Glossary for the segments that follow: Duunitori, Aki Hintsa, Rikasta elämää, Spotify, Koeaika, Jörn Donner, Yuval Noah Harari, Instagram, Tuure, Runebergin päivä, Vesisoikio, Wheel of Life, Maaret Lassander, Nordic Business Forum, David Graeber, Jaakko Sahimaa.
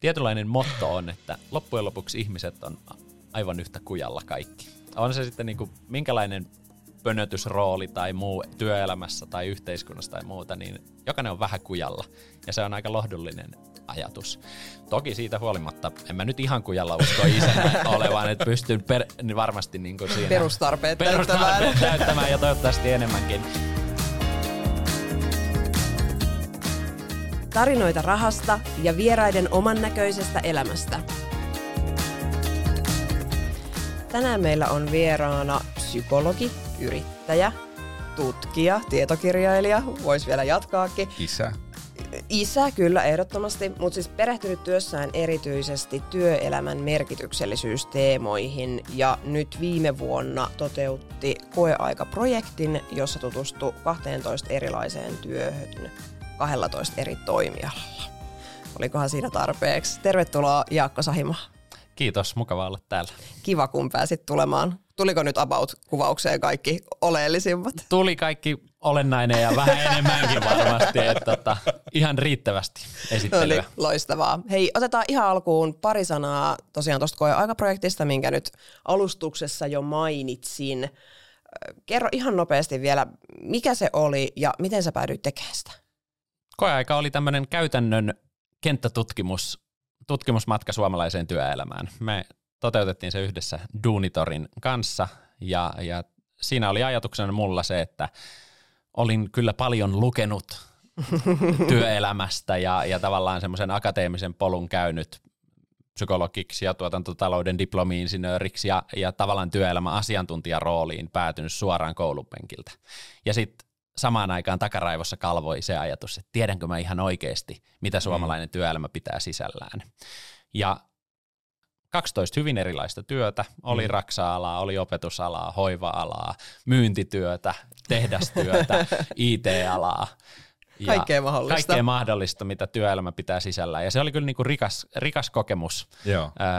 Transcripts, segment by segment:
tietynlainen motto on, että loppujen lopuksi ihmiset on aivan yhtä kujalla kaikki. On se sitten niin kuin minkälainen pönötysrooli tai muu työelämässä tai yhteiskunnassa tai muuta, niin jokainen on vähän kujalla. Ja se on aika lohdullinen ajatus. Toki siitä huolimatta, en mä nyt ihan kujalla usko isänä ole, vaan että pystyn varmasti niin kuin siinä perustarpeet täyttämään ja toivottavasti enemmänkin. Tarinoita rahasta ja vieraiden oman näköisestä elämästä. Tänään meillä on vieraana psykologi, yrittäjä, tutkija, tietokirjailija, voisi vielä jatkaakin. Isä, kyllä, ehdottomasti, mutta siis perehtynyt työssään erityisesti työelämän merkityksellisyysteemoihin ja nyt viime vuonna toteutti koeaikaprojektin, jossa tutustui 12 erilaiseen työhön 12 eri toimialalla. Olikohan siinä tarpeeksi? Tervetuloa Jaakko Sahimaa. Kiitos, mukava olla täällä. Kiva, kun pääsit tulemaan. Tuliko nyt About-kuvaukseen kaikki oleellisimmat? Tuli kaikki olennainen ja vähän enemmänkin varmasti, että ihan riittävästi esittelyä. Oli loistavaa. Hei, otetaan ihan alkuun pari sanaa tosiaan tuosta koeaikaprojektista, minkä nyt alustuksessa jo mainitsin. Kerro ihan nopeasti vielä, mikä se oli ja miten sä päädyit tekemään sitä? Koeaika oli tämmöinen käytännön kenttätutkimusmatka suomalaiseen työelämään. Me toteutettiin se yhdessä Duunitorin kanssa ja siinä oli ajatuksena mulla se, että olin kyllä paljon lukenut työelämästä ja tavallaan semmoisen akateemisen polun käynyt psykologiksi ja tuotantotalouden diplomi-insinööriksi ja tavallaan työelämän asiantuntijan rooliin päätynyt suoraan koulupenkiltä. Ja sitten samaan aikaan takaraivossa kalvoi se ajatus, että tiedänkö mä ihan oikeasti, mitä suomalainen työelämä pitää sisällään. Ja 12 hyvin erilaista työtä, oli raksa-alaa, oli opetusalaa, hoiva-alaa, myyntityötä, tehdastyötä, IT-alaa. Kaikkea mahdollista. Kaikkea mahdollista, mitä työelämä pitää sisällään. Ja se oli kyllä niin kuin rikas kokemus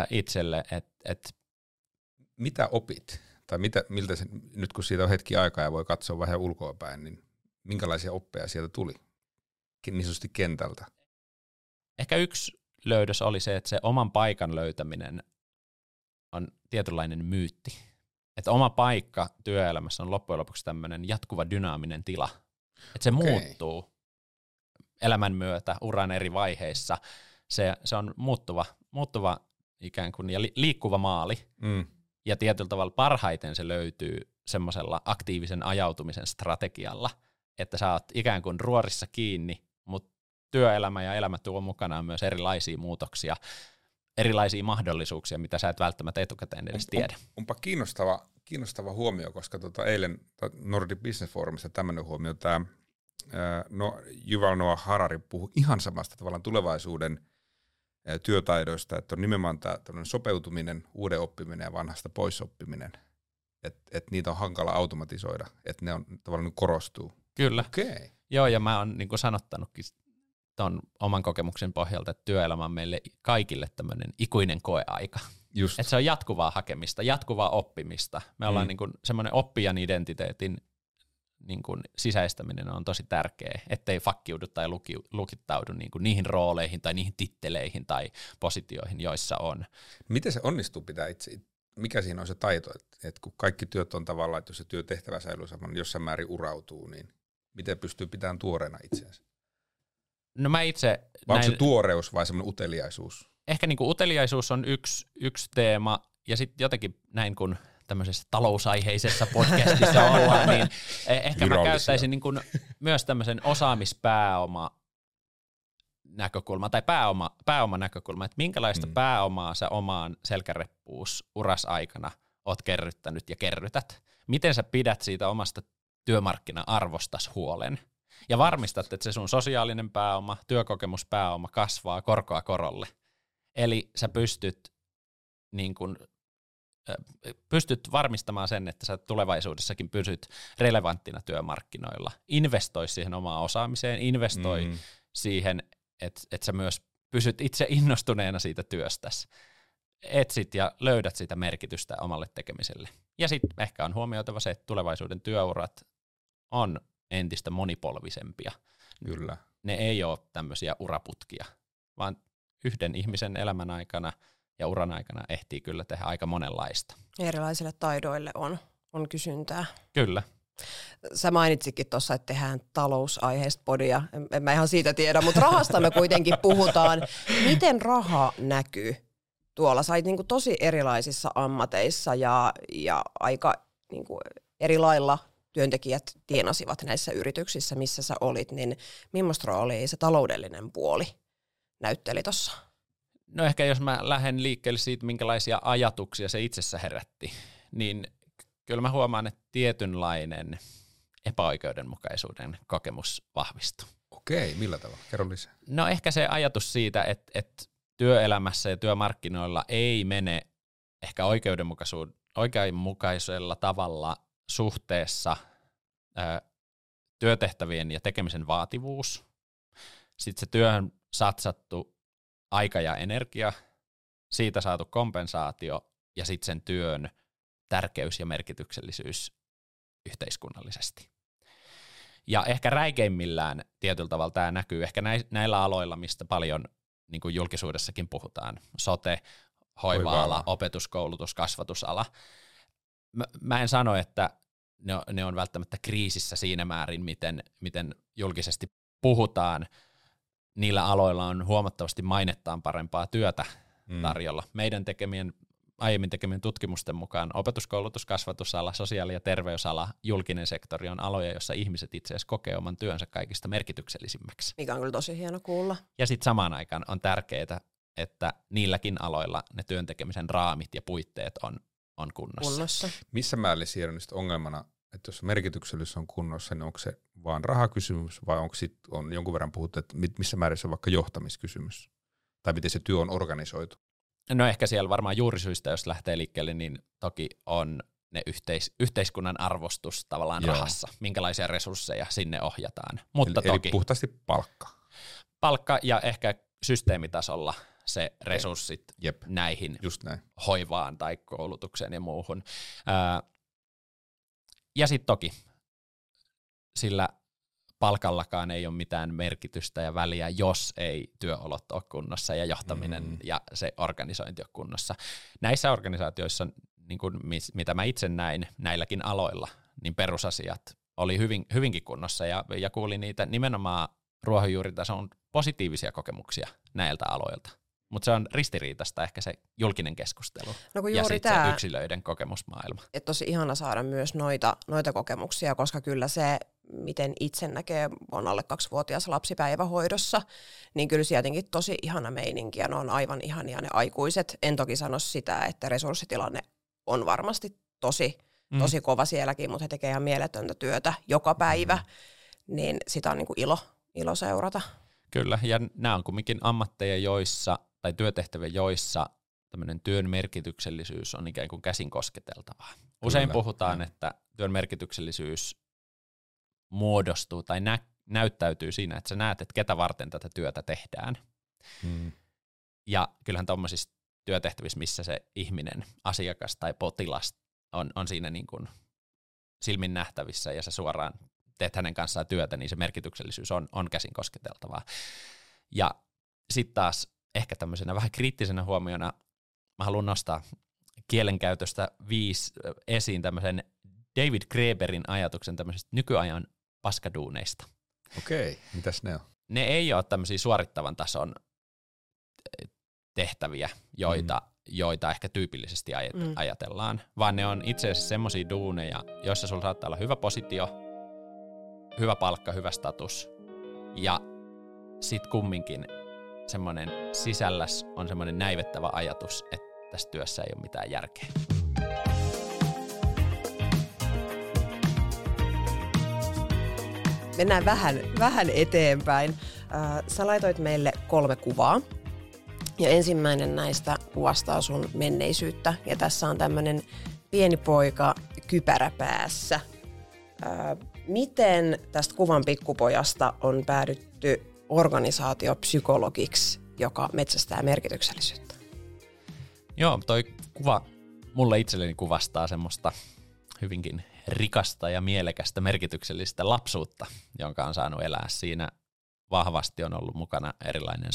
itselle. Mitä opit? Tai miltä se, nyt kun siitä on hetki aikaa ja voi katsoa vähän ulkoapäin, niin minkälaisia oppeja sieltä tuli niin sanotusti kentältä? Ehkä yksi löydös oli se, että se oman paikan löytäminen on tietynlainen myytti. Että oma paikka työelämässä on loppujen lopuksi tämmöinen jatkuva dynaaminen tila. Että se muuttuu elämän myötä, uran eri vaiheissa. Se on muuttuva ikään kuin ja liikkuva maali. Mm. Ja tietyllä tavalla parhaiten se löytyy semmoisella aktiivisen ajautumisen strategialla, että sä oot ikään kuin ruorissa kiinni, mutta työelämä ja elämä tuo mukanaan myös erilaisia muutoksia, erilaisia mahdollisuuksia, mitä sä et välttämättä etukäteen edes tiedä. Onpa kiinnostava huomio, koska eilen Nordic Business Forumissa tämmöinen huomio, tämä Yuval Noah Harari puhui ihan samasta tavallaan tulevaisuuden työtaidoista, että on nimenomaan tämä sopeutuminen, uuden oppiminen ja vanhasta poisoppiminen, että niitä on hankala automatisoida, että ne on tavallaan korostuu. Kyllä. Okay. Joo, ja mä oon niin kuin sanottanutkin tuon oman kokemuksen pohjalta, että työelämä on meille kaikille tämmöinen ikuinen koeaika. Just. Että se on jatkuvaa hakemista, jatkuvaa oppimista. Me ollaan niin kuin semmoinen oppijan identiteetin niin kuin sisäistäminen on tosi tärkeä, ettei fakkiudu tai lukittaudu niin kuin niihin rooleihin tai niihin titteleihin tai positioihin, joissa on. Miten se onnistuu pitää itse? Mikä siinä on se taito? Että kun kaikki työt on tavallaan, että jos se työtehtävä säilyy saman, jossain määrin urautuu, niin miten pystyy pitämään tuoreena itseänsä? No mä itse... Vai onko se tuoreus vai semmoinen uteliaisuus? Ehkä niin kuin uteliaisuus on yksi teema ja sitten jotenkin näin kun tämmöisessä talousaiheisessa podcastissa ollaan, niin ehkä mä käyttäisin niin kuin myös tämmöisen osaamispääomanäkökulman, tai pääomanäkökulman, että minkälaista pääomaa sä omaan selkäreppuus urasaikana oot kerryttänyt ja kerrytät. Miten sä pidät siitä omasta työmarkkina-arvostas huolen? Ja varmistat, että se sun sosiaalinen pääoma, työkokemuspääoma kasvaa korkoa korolle. Eli sä pystyt niin kuin pystyt varmistamaan sen, että sä tulevaisuudessakin pysyt relevanttina työmarkkinoilla. Investoi siihen omaan osaamiseen, investoi siihen, että sä myös pysyt itse innostuneena siitä työstäsi. Etsit ja löydät sitä merkitystä omalle tekemiselle. Ja sitten ehkä on huomioitava se, että tulevaisuuden työurat on entistä monipolvisempia. Kyllä. Ne ei ole tämmöisiä uraputkia, vaan yhden ihmisen elämän aikana ja uran aikana ehtii kyllä tehdä aika monenlaista. Erilaisille taidoille on kysyntää. Kyllä. Sä mainitsikin tuossa, että tehdään talousaiheista podia. En mä ihan siitä tiedä, mutta rahasta me kuitenkin puhutaan. Miten raha näkyy tuolla? Sä olet niin kuin tosi erilaisissa ammateissa ja aika niin kuin eri lailla työntekijät tienasivat näissä yrityksissä, missä sä olit. Niin millaista roolia se taloudellinen puoli näytteli tuossa? No ehkä jos mä lähden liikkeelle siitä, minkälaisia ajatuksia se itsessä herätti, niin kyllä mä huomaan, että tietynlainen epäoikeudenmukaisuuden kokemus vahvistuu. Okei, millä tavalla? Kerro lisää. No ehkä se ajatus siitä, että työelämässä ja työmarkkinoilla ei mene ehkä oikeudenmukaisella tavalla suhteessa työtehtävien ja tekemisen vaativuus. Sitten se työhön satsattu aika ja energia, siitä saatu kompensaatio ja sitten sen työn tärkeys ja merkityksellisyys yhteiskunnallisesti. Ja ehkä räikeimmillään tietyllä tavalla tämä näkyy ehkä näillä aloilla, mistä paljon niin kuin julkisuudessakin puhutaan. Sote, hoiva-ala, opetuskoulutus, kasvatusala. Mä en sano, että ne on välttämättä kriisissä siinä määrin, miten julkisesti puhutaan. Niillä aloilla on huomattavasti mainettaan parempaa työtä tarjolla. Meidän aiemmin tekemien tutkimusten mukaan opetuskoulutus, kasvatusala, sosiaali- ja terveysala, julkinen sektori on aloja, jossa ihmiset itse asiassa kokee oman työnsä kaikista merkityksellisimmäksi. Mikä on kyllä tosi hieno kuulla. Ja sitten samaan aikaan on tärkeää, että niilläkin aloilla ne työntekemisen raamit ja puitteet on kunnossa. Missä määrin siellä on ongelmana, että jos merkityksellisyys on kunnossa, niin onko se vaan rahakysymys vai onko sitten on jonkun verran puhuttu, että missä määrin se on vaikka johtamiskysymys tai miten se työ on organisoitu? No ehkä siellä varmaan juurisyistä, jos lähtee liikkeelle, niin toki on ne yhteiskunnan arvostus tavallaan rahassa, minkälaisia resursseja sinne ohjataan. Mutta eli toki puhtaasti palkka. Palkka ja ehkä systeemitasolla se resurssit näihin hoivaan tai koulutukseen ja muuhun. Ja sitten toki sillä palkallakaan ei ole mitään merkitystä ja väliä, jos ei työolot ole kunnossa ja johtaminen ja se organisointi ole kunnossa. Näissä organisaatioissa, niin kuin mitä mä itse näin näilläkin aloilla, niin perusasiat oli hyvinkin kunnossa ja kuulin niitä nimenomaan ruohonjuuritason positiivisia kokemuksia näiltä aloilta. Mutta se on ristiriitasta ehkä se julkinen keskustelu ja sitten se yksilöiden kokemusmaailma. Et tosi ihana saada myös noita kokemuksia, koska kyllä se, miten itse näkee, on alle 2-vuotias lapsi päivähoidossa, niin kyllä sieltäkin tosi ihana meininki ja ne on aivan ihania ne aikuiset. En toki sano sitä, että resurssitilanne on varmasti tosi kova sielläkin, mutta he tekee ihan mieletöntä työtä joka päivä, niin sitä on niinku ilo seurata. Kyllä, ja nämä on kumminkin ammatteja, joissa tai työtehtäviä, joissa tämmöinen työn merkityksellisyys on ikään kuin käsin kosketeltavaa. Usein puhutaan, että työn merkityksellisyys muodostuu tai näyttäytyy siinä, että sä näet, että ketä varten tätä työtä tehdään. Ja kyllähän tuommoisissa työtehtävissä, missä se ihminen, asiakas tai potilas on siinä niin kuin silmin nähtävissä ja sä suoraan teet hänen kanssaan työtä, niin se merkityksellisyys on käsin kosketeltavaa. Ja sitten taas ehkä tämmöisenä vähän kriittisenä huomiona mä haluan nostaa kielenkäytöstä 5 esiin tämmöisen David Graeberin ajatuksen tämmöisistä nykyajan paskaduuneista. Okei, mitäs ne on? Ne ei ole tämmöisiä suorittavan tason tehtäviä, joita ehkä tyypillisesti ajatellaan, vaan ne on itse asiassa semmoisia duuneja, joissa sulla saattaa olla hyvä positio, hyvä palkka, hyvä status ja sit kumminkin semmoinen sisälläs on semmoinen näivettävä ajatus, että tässä työssä ei ole mitään järkeä. Mennään vähän eteenpäin. Sä laitoit meille 3 kuvaa ja ensimmäinen näistä kuvastaa sun menneisyyttä ja tässä on tämmöinen pieni poika kypärä päässä. Miten tästä kuvan pikkupojasta on päädytty organisaatiopsykologiksi, joka metsästää merkityksellisyyttä? Joo, toi kuva mulle itselleni kuvastaa semmoista hyvinkin rikasta ja mielekästä merkityksellistä lapsuutta, jonka on saanut elää siinä vahvasti on ollut mukana erilainen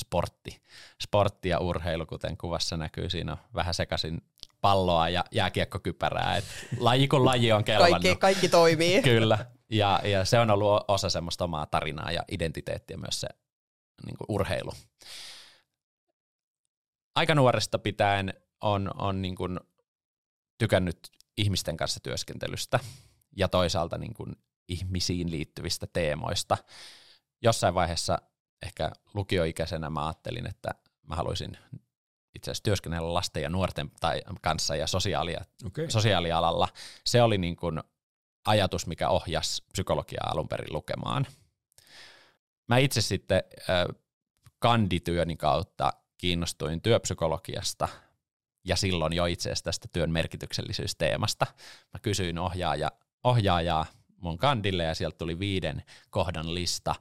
sportti ja urheilu, kuten kuvassa näkyy. Siinä on vähän sekaisin palloa ja jääkiekkokypärää. Et laji kun laji on kelvannut. Kaikki toimii. Kyllä. Ja se on ollut osa semmoista omaa tarinaa ja identiteettiä myös se niin kuin urheilu. Aika nuoresta pitäen on niin kuin tykännyt ihmisten kanssa työskentelystä ja toisaalta niin kuin ihmisiin liittyvistä teemoista. Jossain vaiheessa ehkä lukioikäisenä mä ajattelin, että mä haluaisin itse asiassa työskennellä lasten ja nuorten kanssa ja sosiaalialalla. Se oli niin kuin ajatus, mikä ohjasi psykologiaa alun perin lukemaan. Mä itse sitten kandityöni kautta kiinnostuin työpsykologiasta ja silloin jo itse asiassa tästä työn merkityksellisyysteemasta. Mä kysyin ohjaajaa mun kandille ja sieltä tuli 5 kohdan lista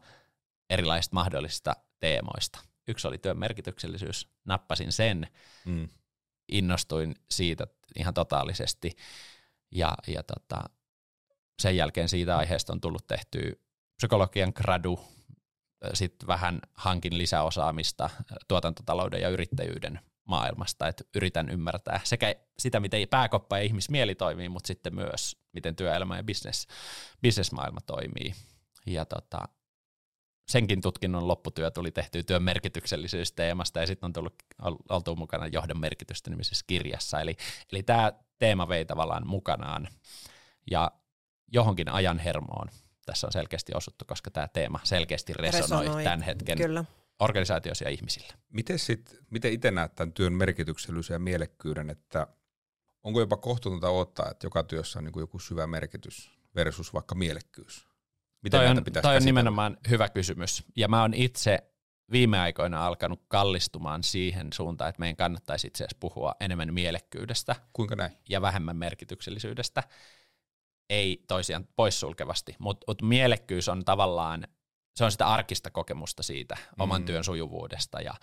erilaisista mahdollisista teemoista. Yksi oli työn merkityksellisyys, nappasin sen, innostuin siitä ihan totaalisesti ja sen jälkeen siitä aiheesta on tullut tehtyä psykologian gradu, sitten vähän hankin lisäosaamista tuotantotalouden ja yrittäjyyden maailmasta, että yritän ymmärtää sekä sitä, miten pääkoppa ja ihmismieli toimii, mutta sitten myös, miten työelämä ja businessmaailma toimii. Ja senkin tutkinnon lopputyö tuli tehtyä työn merkityksellisyysteemasta ja sitten on tullut oltu mukana johdon merkitystä nimisessä kirjassa. Eli tämä teema vei tavallaan mukanaan ja johonkin ajan hermoon tässä on selkeästi osuttu, koska tämä teema selkeästi resonoi tämän hetken. Kyllä. Organisaatioissa ja ihmisillä. Miten itse näet tämän työn merkityksellisyyden ja mielekkyyden, että onko jopa kohtuutonta odottaa, että joka työssä on niin kuin joku syvä merkitys versus vaikka mielekkyys? Toi on nimenomaan hyvä kysymys, ja mä oon itse viime aikoina alkanut kallistumaan siihen suuntaan, että meidän kannattaisi itse asiassa puhua enemmän mielekkyydestä. Kuinka näin? Ja vähemmän merkityksellisyydestä, ei toisiaan poissulkevasti, mutta mielekkyys on tavallaan se on sitä arkista kokemusta siitä oman työn sujuvuudesta ja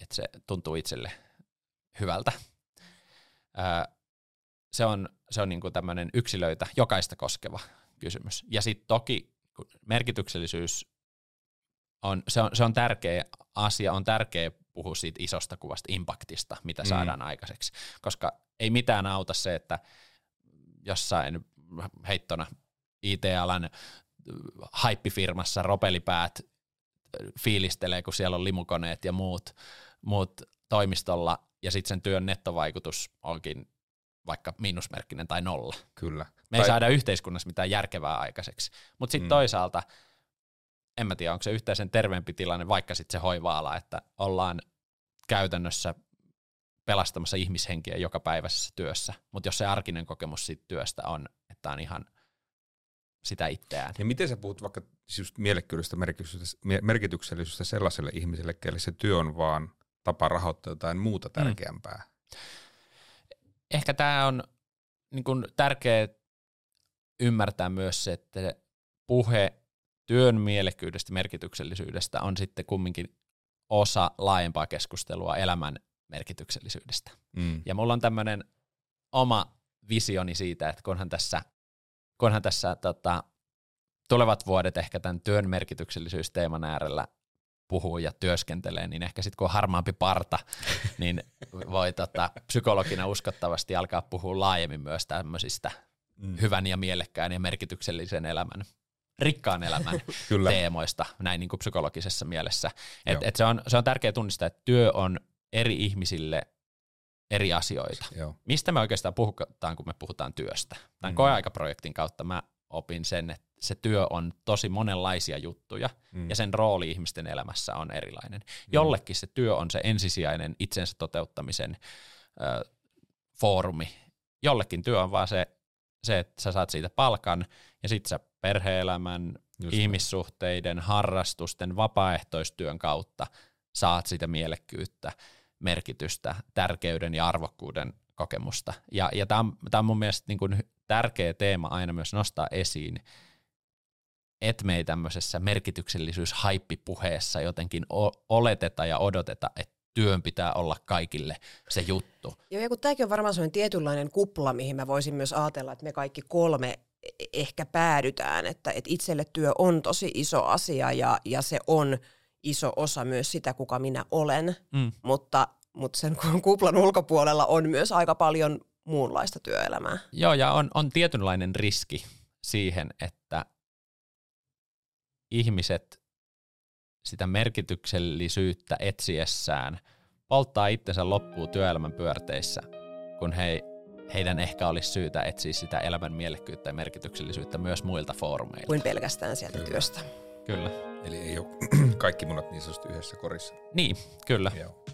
että se tuntuu itselle hyvältä. Se on niin kuin tämmöinen yksilöitä jokaista koskeva kysymys. Ja sitten toki merkityksellisyys on tärkeä asia, on tärkeä puhua siitä isosta kuvasta, impactista, mitä saadaan aikaiseksi. Koska ei mitään auta se, että jossain heittona IT-alan haippifirmassa ropelipäät fiilistelee, kun siellä on limukoneet ja muut toimistolla, ja sitten sen työn nettovaikutus onkin vaikka miinusmerkkinen tai nolla. Kyllä. Me ei saada yhteiskunnassa mitään järkevää aikaiseksi. Mutta sitten toisaalta, en mä tiedä, onko se yhteisen terveempi tilanne, vaikka sitten se hoiva-ala, että ollaan käytännössä pelastamassa ihmishenkiä jokapäiväisessä työssä, mutta jos se arkinen kokemus siitä työstä on, että on ihan sitä itseään. Ja miten sä puhut vaikka siis mielekkyydestä, merkityksellisyydestä sellaiselle ihmiselle, kelle se työ on vaan tapa rahoittaa jotain muuta tärkeämpää? Ehkä tämä on niin kun tärkeää ymmärtää myös se, että puhe työn mielekkyydestä, merkityksellisyydestä on sitten kumminkin osa laajempaa keskustelua elämän merkityksellisyydestä. Ja mulla on tämmöinen oma visioni siitä, että kunhan tässä tulevat vuodet ehkä tämän työn merkityksellisyysteeman äärellä puhuu ja työskentelee, niin ehkä sitten kun on harmaampi parta, niin voi psykologina uskottavasti alkaa puhua laajemmin myös tämmöisistä hyvän ja mielekkään ja merkityksellisen elämän, rikkaan elämän teemoista, näin niin kuin psykologisessa mielessä. Et se on tärkeää tunnistaa, että työ on eri ihmisille eri asioita. Joo. Mistä me oikeastaan puhutaan, kun me puhutaan työstä? Tämän Koeaika-projektin kautta mä opin sen, että se työ on tosi monenlaisia juttuja, ja sen rooli ihmisten elämässä on erilainen. Jollekin se työ on se ensisijainen itsensä toteuttamisen foorumi. Jollekin työ on vaan se, että sä saat siitä palkan, ja sit sä perhe-elämän, ihmissuhteiden, harrastusten, vapaaehtoistyön kautta saat sitä mielekkyyttä, merkitystä, tärkeyden ja arvokkuuden kokemusta. Ja tämä on mun mielestä niin kuin tärkeä teema aina myös nostaa esiin, että me ei tämmöisessä merkityksellisyys-haippipuheessa jotenkin oleteta ja odoteta, että työn pitää olla kaikille se juttu. Joo, ja kun tämäkin on varmaan sellainen tietynlainen kupla, mihin mä voisin myös ajatella, että me kaikki kolme ehkä päädytään, että itselle työ on tosi iso asia ja se on iso osa myös sitä, kuka minä olen, mutta sen kuplan ulkopuolella on myös aika paljon muunlaista työelämää. Joo, ja on tietynlainen riski siihen, että ihmiset sitä merkityksellisyyttä etsiessään polttaa itsensä loppuun työelämän pyörteissä, kun heidän ehkä olisi syytä etsiä sitä elämän mielekkyyttä ja merkityksellisyyttä myös muilta foorumeilta. Kuin pelkästään sieltä työstä. Kyllä. Eli ei ole kaikki munat niin sanotusti yhdessä korissa. Niin, kyllä. Joo.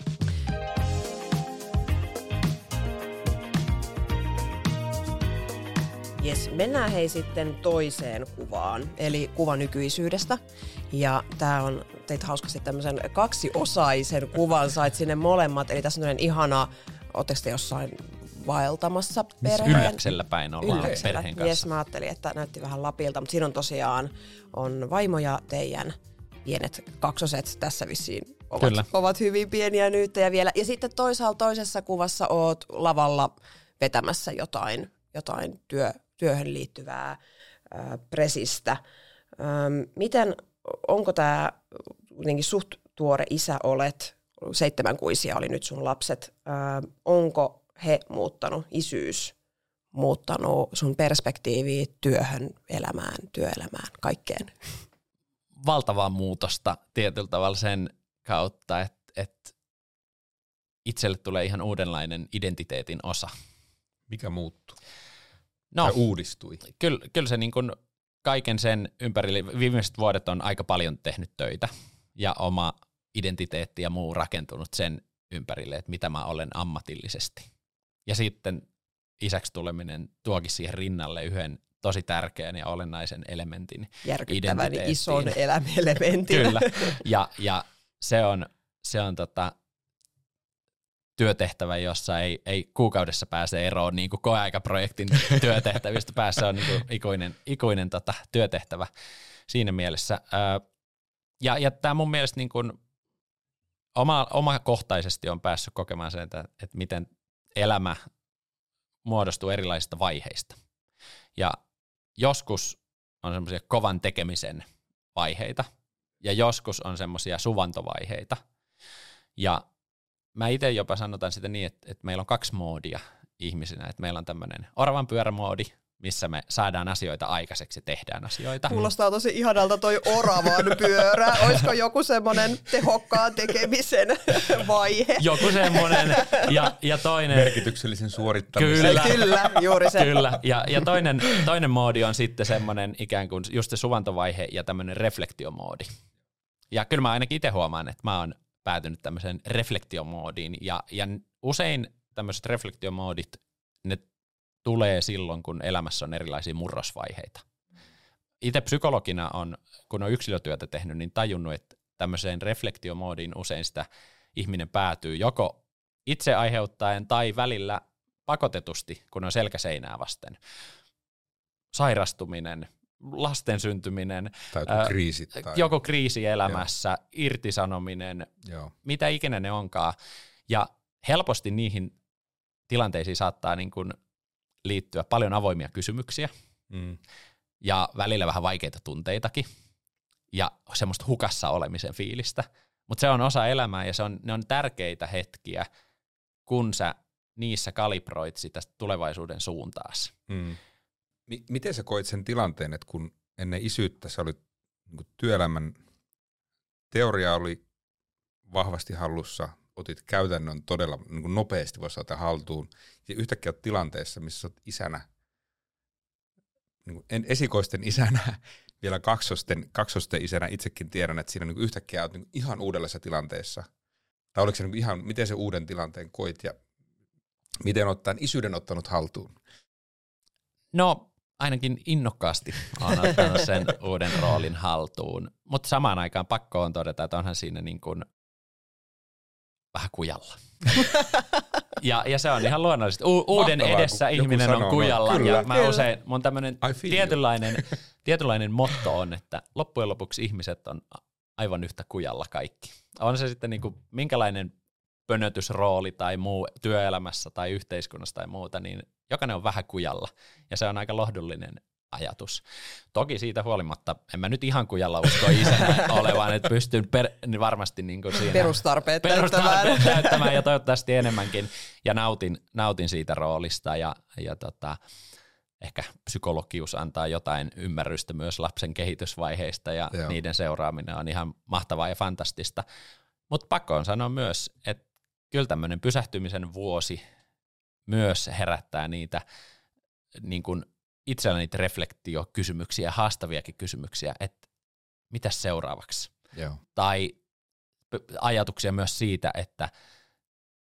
Jes, mennään hei sitten toiseen kuvaan, eli kuva nykyisyydestä. Ja tää on, teit hauskasti tämmöisen kaksiosaisen kuvan, sait sinne molemmat. Eli tässä on tämmöinen ihana, ootteko te jossain vaeltamassa perheen? Ylläksellä päin ollaan Ylläksellä. Perheen kanssa. Jes, mä ajattelin, että näytti vähän Lapilta, mutta siinä on tosiaan on vaimo ja teidän pienet kaksoset tässä vissiin. Ovat hyvin pieniä nyt ja vielä. Ja sitten toisaalta toisessa kuvassa oot lavalla vetämässä jotain työhön liittyvää presistä. Miten, onko tämä kuitenkin suht tuore isä olet, 7-kuisia oli nyt sun lapset, onko he isyys muuttanut sun perspektiiviä työhön, elämään, työelämään, kaikkeen? Valtavaa muutosta tietyllä tavalla sen kautta, että itselle tulee ihan uudenlainen identiteetin osa. Mikä muuttui? No, uudistui. Kyllä se niin kuin kaiken sen ympärille, viimeiset vuodet on aika paljon tehnyt töitä ja oma identiteetti ja muu rakentunut sen ympärille, että mitä mä olen ammatillisesti. Ja sitten isäksi tuleminen tuokin siihen rinnalle yhden tosi tärkeän ja olennaisen elementin. Järkyttävän ison elämelementin. Kyllä. Ja se on työtehtävä, jossa ei kuukaudessa pääse eroon niin kuin koeaikaprojektin työtehtävistä päässä on niin ikuinen työtehtävä siinä mielessä. Ja tämä mun mielestä niin kuin omakohtaisesti on päässyt kokemaan sen, että miten elämä muodostuu erilaisista vaiheista. Ja joskus on semmoisia kovan tekemisen vaiheita ja joskus on semmoisia suvantovaiheita. Ja mä itse jopa sanotaan sitä niin, että meillä on kaksi moodia ihmisinä. Että meillä on tämmöinen oravanpyörämoodi, missä me saadaan asioita aikaiseksi, tehdään asioita. Kuulostaa tosi ihanalta toi oravanpyörä. Olisiko joku semmoinen tehokkaan tekemisen vaihe? Joku semmoinen ja toinen. Merkityksellisen suorittamisen. Kyllä, juuri se. Kyllä. Ja toinen moodi on sitten semmoinen ikään kuin just se suvantovaihe ja tämmöinen reflektiomoodi. Ja kyllä mä ainakin itse huomaan, että mä oon päätynyt tämmöiseen reflektiomoodiin, ja usein tämmöiset reflektiomoodit, ne tulee silloin, kun elämässä on erilaisia murrosvaiheita. Itse psykologina on, kun on yksilötyötä tehnyt, niin tajunnut, että tämmöiseen reflektiomoodiin usein sitä ihminen päätyy joko itse aiheuttaen tai välillä pakotetusti, kun on selkäseinää vasten. Sairastuminen, lasten syntyminen, tai joku kriisi elämässä, joo, irtisanominen, joo, mitä ikinä ne onkaan. Ja helposti niihin tilanteisiin saattaa niin kuin liittyä paljon avoimia kysymyksiä ja välillä vähän vaikeita tunteitakin ja semmoista hukassa olemisen fiilistä. Mutta se on osa elämää ja ne on tärkeitä hetkiä, kun sä niissä kalibroit sitä tulevaisuuden suuntaasi. Miten sä koit sen tilanteen, että kun ennen isyyttä sä olit, niin työelämän teoria oli vahvasti hallussa, otit käytännön todella niin nopeasti voisi saada haltuun, ja yhtäkkiä tilanteessa, missä olet isänä, niin esikoisten isänä, vielä kaksosten isänä, itsekin tiedän, että siinä niin yhtäkkiä olet niin ihan uudenlaisessa tilanteessa. Tai oliko se niin ihan, miten se uuden tilanteen koit ja miten olet tämän isyyden ottanut haltuun? No, ainakin innokkaasti on ottanut sen uuden roolin haltuun, mutta samaan aikaan pakko on todeta, että onhan siinä niin kuin vähän kujalla. ja se on ihan luonnollisesti. Uuden mahtavaa, edessä ihminen on kujalla. No, kyllä, ja mä usein, mun tämmöinen tietynlainen motto on, että loppujen lopuksi ihmiset on aivan yhtä kujalla kaikki. On se sitten niin kuin minkälainen pönötysrooli tai muu työelämässä tai yhteiskunnassa tai muuta, niin jokainen on vähän kujalla, ja se on aika lohdullinen ajatus. Toki siitä huolimatta, en mä nyt ihan kujalla usko isänä olevaan, että pystyn varmasti niin kuin siinä perustarpeet täyttämään ja toivottavasti enemmänkin. Ja nautin siitä roolista ja ehkä psykologius antaa jotain ymmärrystä myös lapsen kehitysvaiheista ja joo. niiden seuraaminen on ihan mahtavaa ja fantastista. Mutta pakko on sanoa myös, että kyllä tämmöinen pysähtymisen vuosi myös herättää niitä niin kuin itsellä niitä reflektiokysymyksiä, haastaviakin kysymyksiä, että mitä seuraavaksi? Joo. Tai ajatuksia myös siitä, että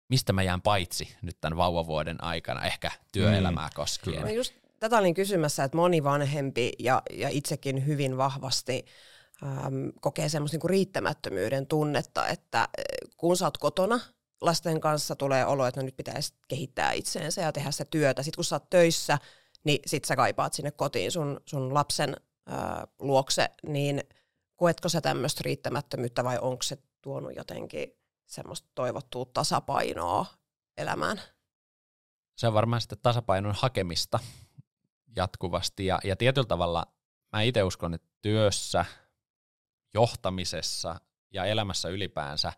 mistä mä jään paitsi nyt tämän vauvavuoden aikana, ehkä työelämää koskien. No just tätä olin kysymässä, että moni vanhempi ja itsekin hyvin vahvasti kokee semmoista niinku riittämättömyyden tunnetta, että kun sä oot kotona, lasten kanssa tulee olo, että no nyt pitäisi kehittää itseensä ja tehdä sitä työtä. Sitten kun sä oot töissä, niin sit sä kaipaat sinne kotiin sun lapsen luokse, niin koetko sä tämmöistä riittämättömyyttä vai onko se tuonut jotenkin semmoista toivottua tasapainoa elämään? Se on varmaan sitten tasapainon hakemista jatkuvasti ja tietyllä tavalla mä itse uskon, että työssä, johtamisessa ja elämässä ylipäänsä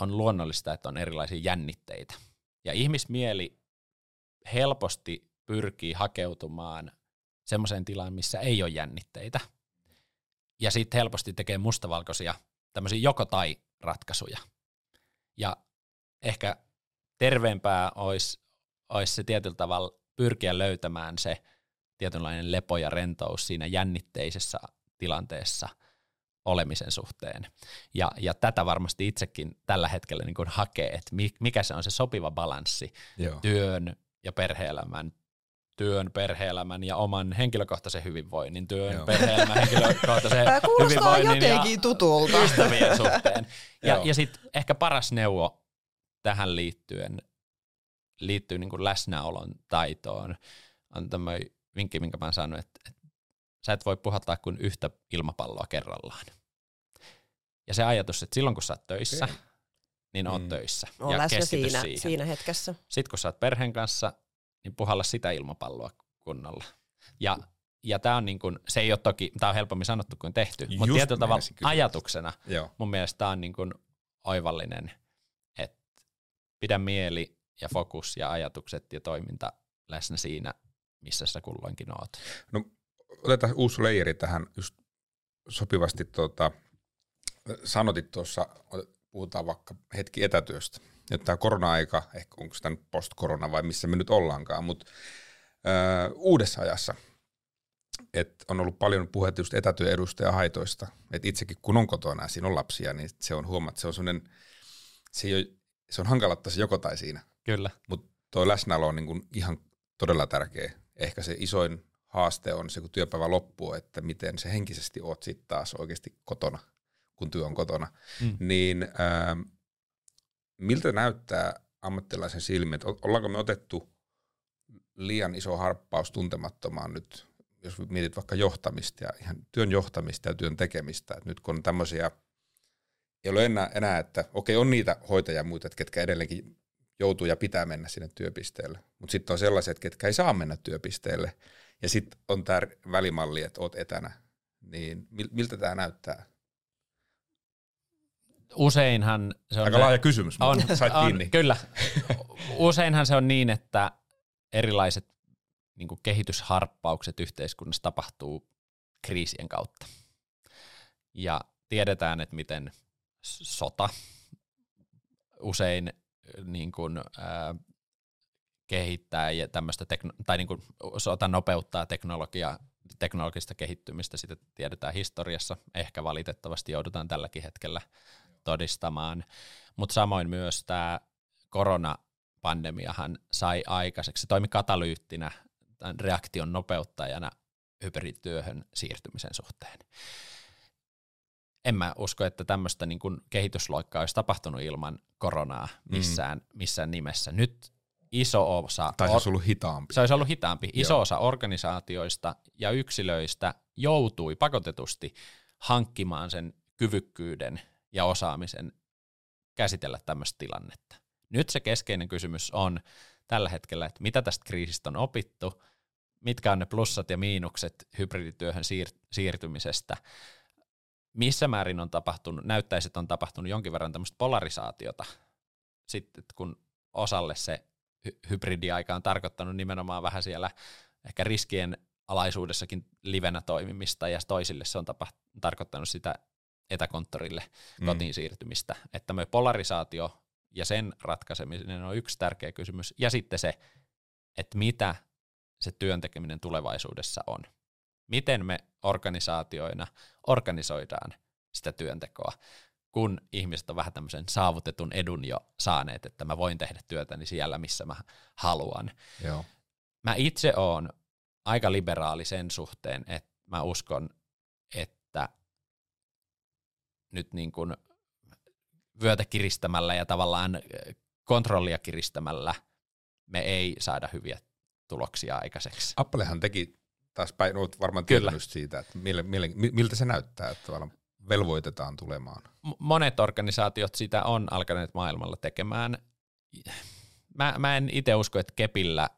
on luonnollista, että on erilaisia jännitteitä ja ihmismieli helposti pyrkii hakeutumaan semmoiseen tilaan, missä ei ole jännitteitä. Ja sitten helposti tekee mustavalkoisia tämmöisiä joko-tai ratkaisuja. Ja ehkä terveempää olisi se tietyllä tavalla pyrkiä löytämään se tietynlainen lepo ja rentous siinä jännitteisessä tilanteessa olemisen suhteen. Ja tätä varmasti itsekin tällä hetkellä niin kun hakee, että mikä se on se sopiva balanssi joo. työn, ja perhe-elämän, työn, perhe-elämän ja oman henkilökohtaisen hyvinvoinnin, työn, joo. perhe-elämän, henkilökohtaisen kuulostaa hyvinvoinnin jotenkin tutulta. Ja ystävien suhteen. Ja sitten ehkä paras neuvo tähän liittyen liittyy niin kuin läsnäolon taitoon. On tämmöinen vinkki, minkä mä oon saanut, että sä et voi puhaltaa kuin yhtä ilmapalloa kerrallaan. Ja se ajatus, että silloin kun sä oot töissä, okay. niin oot töissä. Ja läsnä siinä hetkessä. Sitten kun sä oot perheen kanssa, niin puhalla sitä ilmapalloa kunnolla. Ja tää on niin kuin, se ei ole toki, tää on helpommin sanottu kuin tehty, mutta tietyllä tavalla ajatuksena mun mielestä tää on niin kuin oivallinen, että pidä mieli ja fokus ja ajatukset ja toiminta läsnä siinä, missä sä kulloinkin oot. No otetaan uusi leiri tähän just sopivasti sanotit tuossa, puhutaan vaikka hetki etätyöstä. Ja tämä korona-aika, ehkä onko tämä nyt post-korona vai missä me nyt ollaankaan, mutta uudessa ajassa et on ollut paljon puhetta just etätyöedusta ja haitoista. Et itsekin kun on kotona ja siinä on lapsia, niin se on huomattu, se on sellainen, se on hankala se joko tai siinä. Kyllä. Mutta tuo läsnäolo on niin kuin ihan todella tärkeä. Ehkä se isoin haaste on se, kun työpäivä loppuu, että miten se henkisesti oot sitten taas oikeasti kotona, kun työ on kotona, niin miltä näyttää ammattilaisen silmin, että ollaanko me otettu liian iso harppaus tuntemattomaan nyt, jos mietit vaikka johtamista ja ihan työn johtamista ja työn tekemistä, että nyt kun on tämmöisiä, ei ole enää että okei on niitä hoitajia ja muita, ketkä edelleenkin joutuu ja pitää mennä sinne työpisteelle, mutta sitten on sellaiset, ketkä ei saa mennä työpisteelle ja sitten on tämä välimalli, että oot etänä, niin miltä tämä näyttää? Useinhan se on aika laaja kysymys, sait kiinni. Kyllä. Useinhan se on niin, että erilaiset niin kuin kehitysharppaukset yhteiskunnassa tapahtuu kriisien kautta. Ja tiedetään, että miten sota usein niin kuin, kehittää ja tämmöistä tai niin kuin, sota nopeuttaa teknologista kehittymistä, sitä tiedetään historiassa. Ehkä valitettavasti joudutaan tälläkin hetkellä todistamaan, mutta samoin myös tämä koronapandemiahan sai aikaiseksi, se toimi katalyyttinä, tämän reaktion nopeuttajana hybridityöhön siirtymisen suhteen. En mä usko, että tämmöistä niin kun kehitysloikkaa olisi tapahtunut ilman koronaa missään nimessä. Nyt iso osa... Tai se olisi ollut hitaampi. Se olisi ollut hitaampi. Iso osa organisaatioista ja yksilöistä joutui pakotetusti hankkimaan sen kyvykkyyden ja osaamisen käsitellä tämmöistä tilannetta. Nyt se keskeinen kysymys on tällä hetkellä, että mitä tästä kriisistä on opittu, mitkä on ne plussat ja miinukset hybridityöhön siirtymisestä, missä määrin on tapahtunut, näyttäisi, että on tapahtunut jonkin verran tämmöistä polarisaatiota, sitten kun osalle se hybridiaika on tarkoittanut nimenomaan vähän siellä ehkä riskien alaisuudessakin livenä toimimista, ja toisille se on tarkoittanut sitä etäkonttorille kotiin siirtymistä, että me polarisaatio ja sen ratkaiseminen on yksi tärkeä kysymys, ja sitten se, että mitä se työn tekeminen tulevaisuudessa on. Miten me organisaatioina organisoidaan sitä työntekoa, kun ihmiset on vähän tämmöisen saavutetun edun jo saaneet, että mä voin tehdä työtäni siellä, missä mä haluan. Joo. Mä itse oon aika liberaali sen suhteen, että mä uskon, että nyt niin kuin vyötä kiristämällä ja tavallaan kontrollia kiristämällä me ei saada hyviä tuloksia aikaiseksi. Applehan teki taas päin, olet varmaan tiennyt siitä, että miltä se näyttää, että tavallaan velvoitetaan tulemaan. Monet organisaatiot sitä on alkaneet maailmalla tekemään. Mä en itse usko, että kepillä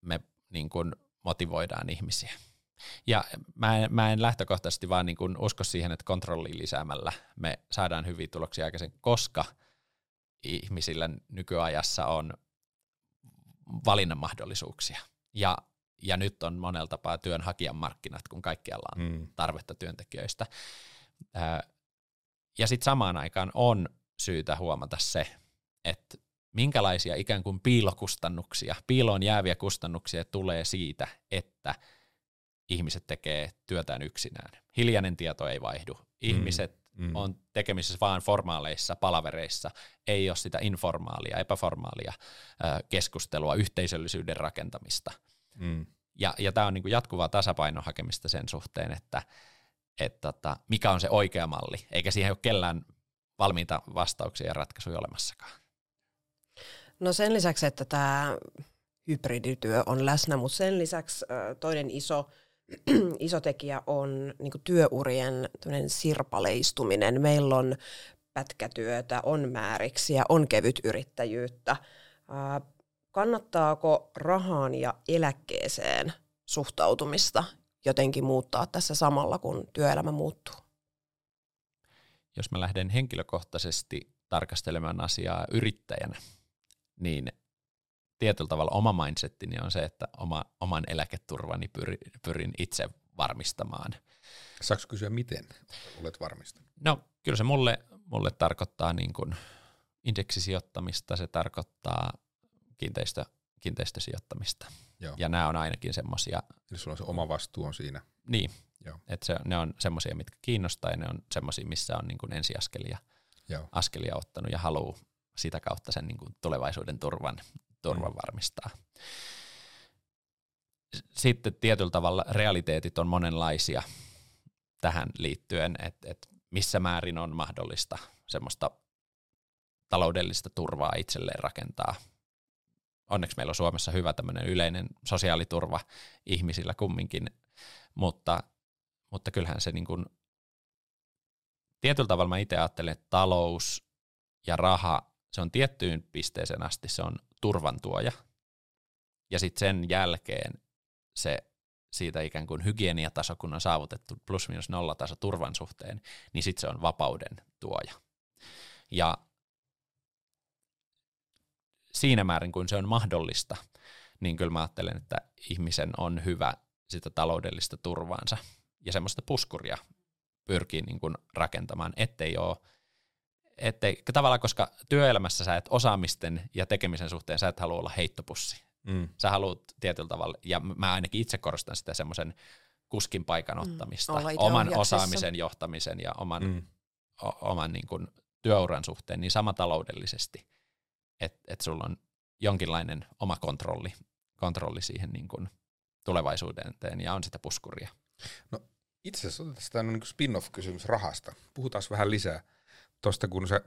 me niin kuin motivoidaan ihmisiä. Ja mä en lähtökohtaisesti vaan niin kuin usko siihen, että kontrollia lisäämällä me saadaan hyviä tuloksia aikaisin, koska ihmisillä nykyajassa on valinnan mahdollisuuksia. Ja nyt on monella tapaa työnhakijan markkinat, kun kaikkialla on tarvetta työntekijöistä. Ja sitten samaan aikaan on syytä huomata se, että minkälaisia ikään kuin piilokustannuksia, piiloon jääviä kustannuksia tulee siitä, että ihmiset tekee työtään yksinään. Hiljainen tieto ei vaihdu. Ihmiset on tekemisissä vaan formaaleissa palavereissa, ei ole sitä informaalia, epäformaalia keskustelua, yhteisöllisyyden rakentamista. Ja tämä on niinku jatkuvaa tasapainon hakemista sen suhteen, että mikä on se oikea malli, eikä siihen ole kellään valmiita vastauksia ja ratkaisuja olemassakaan. No sen lisäksi, että tämä hybridityö on läsnä, mutta sen lisäksi toinen iso tekijä on niinku työurien sirpaleistuminen. Meillä on pätkätyötä, on määriksiä, on kevytyrittäjyyttä. Kannattaako rahaan ja eläkkeeseen suhtautumista jotenkin muuttaa tässä samalla, kun työelämä muuttuu? Jos mä lähden henkilökohtaisesti tarkastelemaan asiaa yrittäjänä, niin tietyllä tavalla oma mindsettini on se, että oman eläketurvani pyrin itse varmistamaan. Saatko kysyä, miten olet varmistanut? No kyllä se mulle tarkoittaa niin kuin indeksisijoittamista, se tarkoittaa kiinteistösijoittamista. Joo. Ja nämä on ainakin semmoisia. Eli sulla on se oma vastuu on siinä. Niin, että ne on semmoisia, mitkä kiinnostaa, ja ne on semmoisia, missä on niin kuin ensiaskelia ottanut ja haluaa sitä kautta sen niin kuin tulevaisuuden turvan varmistaa. Sitten tietyllä tavalla realiteetit on monenlaisia tähän liittyen, että missä määrin on mahdollista semmoista taloudellista turvaa itselleen rakentaa. Onneksi meillä on Suomessa hyvä tämmöinen yleinen sosiaaliturva ihmisillä kumminkin, mutta kyllähän se niin kuin, tietyllä tavalla mä itse ajattelen, että talous ja raha, se on tiettyyn pisteeseen asti, se on turvantuoja, ja sitten sen jälkeen se siitä ikään kuin hygieniataso, kun on saavutettu plus-minus nollataso turvan suhteen, niin sitten se on vapauden tuoja. Ja siinä määrin, kun se on mahdollista, niin kyllä mä ajattelen, että ihmisen on hyvä sitä taloudellista turvaansa ja semmoista puskuria pyrkii niin kuin rakentamaan, ettei tavallaan, koska työelämässä sä et osaamisten ja tekemisen suhteen, sä et halua olla heittopussi. Sä haluat tietyllä tavalla, ja mä ainakin itse korostan sitä semmoisen kuskin paikan ottamista, oman osaamisen johtamisen ja oman niin kuin työuran suhteen, niin sama taloudellisesti. Että sulla on jonkinlainen oma kontrolli siihen niin kuin tulevaisuuteen ja on sitä puskuria. No, itse asiassa otetaan niin kuin spin-off-kysymys rahasta. Puhutaan vähän lisää tuosta, kun sä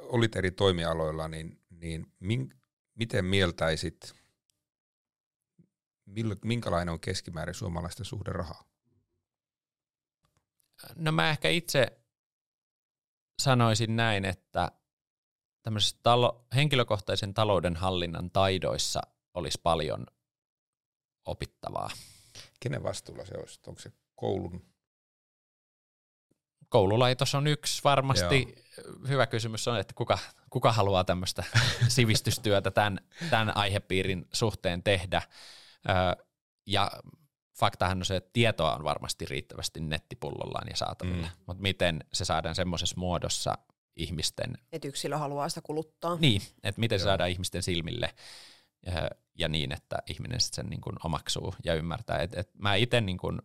olit eri toimialoilla, niin miten mieltäisit, minkälainen on keskimäärin suomalaisten suhde rahaa? No mä ehkä itse sanoisin näin, että tämmöisessä henkilökohtaisen talouden hallinnan taidoissa olisi paljon opittavaa. Kenen vastuulla se olisi? Onko se koulun? Koululaitos on yksi varmasti. Joo. Hyvä kysymys on, että kuka haluaa tämmöistä sivistystyötä tämän aihepiirin suhteen tehdä. Ja faktahan on se, että tietoa on varmasti riittävästi nettipullollaan ja saatavilla, mutta miten se saadaan semmoisessa muodossa ihmisten... Että yksilö haluaa sitä kuluttaa. Niin, että miten se saadaan ihmisten silmille ja niin, että ihminen sen niin kuin omaksuu ja ymmärtää. Mä itse niin kuin...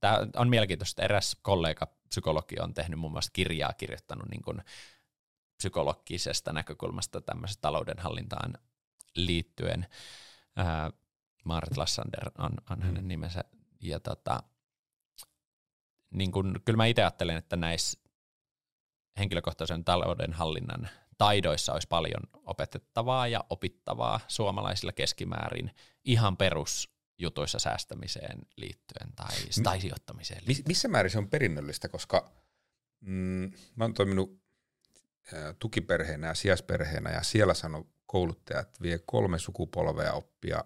Tämä on mielenkiintoista, että eräs kollega psykologi on tehnyt muun muassa kirjaa, kirjoittanut niin kuin psykologisesta näkökulmasta tämmöisestä taloudenhallintaan liittyen. Maaret Lassander on hänen nimensä. Ja niin kuin, kyllä mä itse ajattelen, että näissä henkilökohtaisen taloudenhallinnan taidoissa olisi paljon opetettavaa ja opittavaa suomalaisilla keskimäärin ihan perusjutuissa säästämiseen liittyen tai sijoittamiseen liittyen. Missä määrin se on perinnöllistä, koska mä oon toiminut tukiperheenä ja sijaisperheenä ja siellä sanoi kouluttajat vie 3 sukupolvea oppia,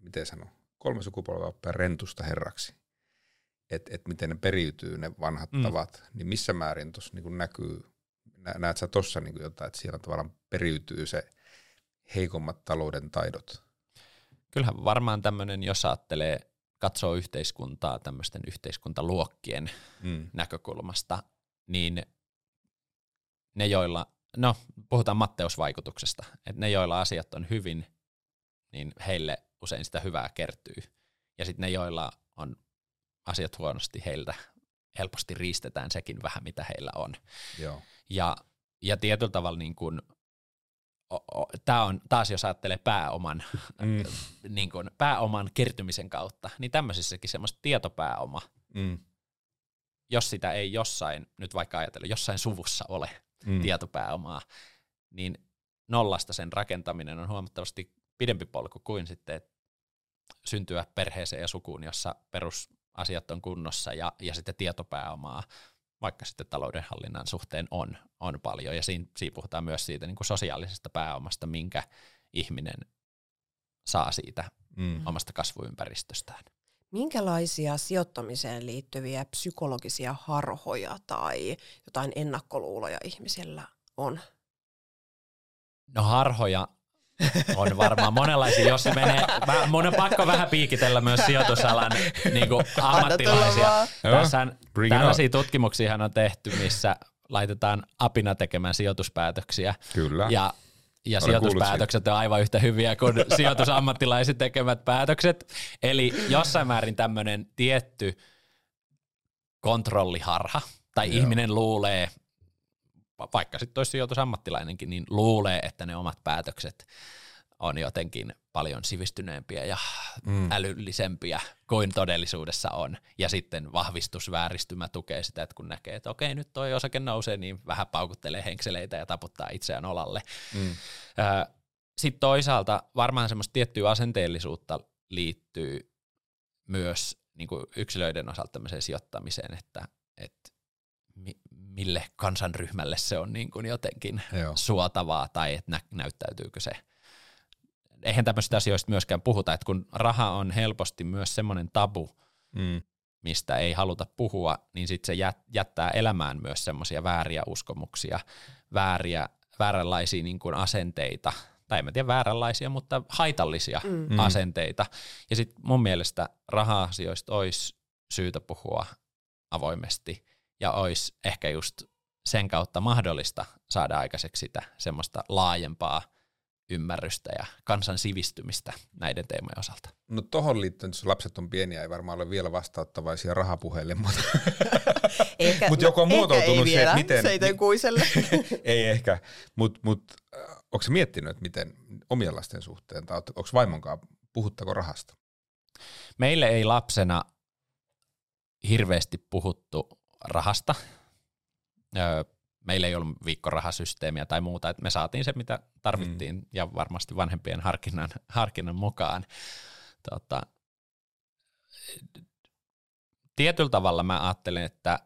miten sanoo, 3 sukupolvea oppia rentusta herraksi, että miten ne periytyy ne vanhat tavat, niin missä määrin tuossa niin kun näkyy, näet sä tuossa niin kun jotain, että siellä tavallaan periytyy se heikommat talouden taidot? Kyllähän varmaan tämmöinen, jos ajattelee, katsoo yhteiskuntaa tämmöisten yhteiskuntaluokkien näkökulmasta, niin ne joilla, no puhutaan Matteusvaikutuksesta, että ne joilla asiat on hyvin, niin heille usein sitä hyvää kertyy. Ja sitten ne joilla on asiat huonosti, heiltä helposti riistetään sekin vähän mitä heillä on. Joo. Ja tietyllä tavalla niin kuin... Tämä on taas, jos ajattelee pääoman, niin kuin pääoman kertymisen kautta, niin tämmöisissäkin semmoista tietopääoma, jos sitä ei jossain, nyt vaikka ajatellut, jossain suvussa ole tietopääomaa, niin nollasta sen rakentaminen on huomattavasti pidempi polku kuin sitten syntyä perheeseen ja sukuun, jossa perusasiat on kunnossa ja sitten tietopääomaa, vaikka sitten taloudenhallinnan suhteen on paljon, ja siinä puhutaan myös siitä niin kuin sosiaalisesta pääomasta, minkä ihminen saa siitä omasta kasvuympäristöstään. Minkälaisia sijoittamiseen liittyviä psykologisia harhoja tai jotain ennakkoluuloja ihmisellä on? No harhoja on varmaan monenlaisia, jos se menee. Mun on pakko vähän piikitellä myös sijoitusalan niin kuin ammattilaisia. Tällaisia tutkimuksiahan on tehty, missä laitetaan apina tekemään sijoituspäätöksiä. Kyllä. Ja sijoituspäätökset on aivan yhtä hyviä kuin sijoitusammattilaiset tekemät päätökset. Eli jossain määrin tämmöinen tietty kontrolliharha, tai ihminen luulee, vaikka sitten olisi sijoitusammattilainenkin, niin luulee, että ne omat päätökset on jotenkin paljon sivistyneempiä ja älyllisempiä kuin todellisuudessa on. Ja sitten vahvistusvääristymä tukee sitä, että kun näkee, että okei, nyt toi osake nousee, niin vähän paukuttelee henkseleitä ja taputtaa itseään olalle. Sitten toisaalta varmaan semmoista tiettyä asenteellisuutta liittyy myös niin kuin yksilöiden osalta tämmöiseen sijoittamiseen, että mille kansanryhmälle se on niin kuin jotenkin suotavaa tai että näyttäytyykö se. Eihän tämmöisistä asioista myöskään puhuta, että kun raha on helposti myös semmoinen tabu, mistä ei haluta puhua, niin sitten se jättää elämään myös semmoisia vääriä uskomuksia, vääränlaisia niin kuin asenteita, tai en tiedä vääränlaisia, mutta haitallisia asenteita. Ja sitten mun mielestä raha-asioista olisi syytä puhua avoimesti, ja olisi ehkä just sen kautta mahdollista saada aikaiseksi sitä semmoista laajempaa ymmärrystä ja kansan sivistymistä näiden teemojen osalta. No tohon liittyen, jos lapset on pieniä, ei varmaan ole vielä vastauttavaisia rahapuheille, mutta joku on muotoutunut se, että miten... Seitenkuiselle. Ei ehkä, mutta onko se miettinyt, että miten omien lasten suhteen, tai onko vaimonkaan, puhuttako rahasta? Meille ei lapsena hirveästi puhuttu rahasta. Meillä ei ollut viikkorahasysteemiä tai muuta, että me saatiin se, mitä tarvittiin, ja varmasti vanhempien harkinnan mukaan. Tietyllä tavalla mä ajattelen, että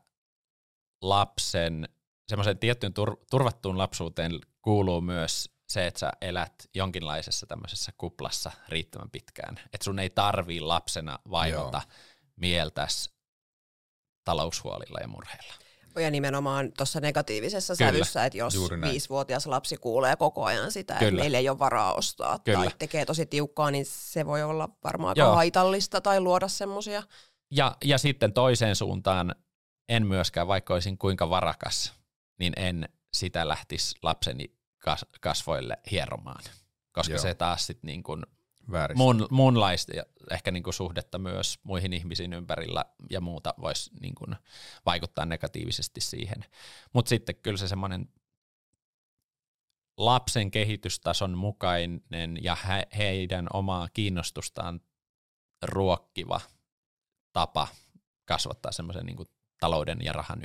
lapsen semmoiseen tiettyyn turvattuun lapsuuteen kuuluu myös se, että sä elät jonkinlaisessa tämmöisessä kuplassa riittävän pitkään. Että sun ei tarvii lapsena vaivata mieltäs taloushuolilla ja murheilla. Ja nimenomaan tuossa negatiivisessa sävyssä, että jos 5-vuotias lapsi kuulee koko ajan sitä, että meillä ei ole varaa ostaa tai tekee tosi tiukkaa, niin se voi olla varmaan haitallista tai luoda semmoisia. Ja sitten toiseen suuntaan en myöskään, vaikka olisin kuinka varakas, niin en sitä lähtisi lapseni kasvoille hieromaan, koska se taas sitten niin kuin muunlaista ehkä niin kuin suhdetta myös muihin ihmisiin ympärillä ja muuta voisi niin kuin vaikuttaa negatiivisesti siihen. Mutta sitten kyllä se semmoinen lapsen kehitystason mukainen ja heidän omaa kiinnostustaan ruokkiva tapa kasvattaa semmoisen niin kuin talouden ja rahan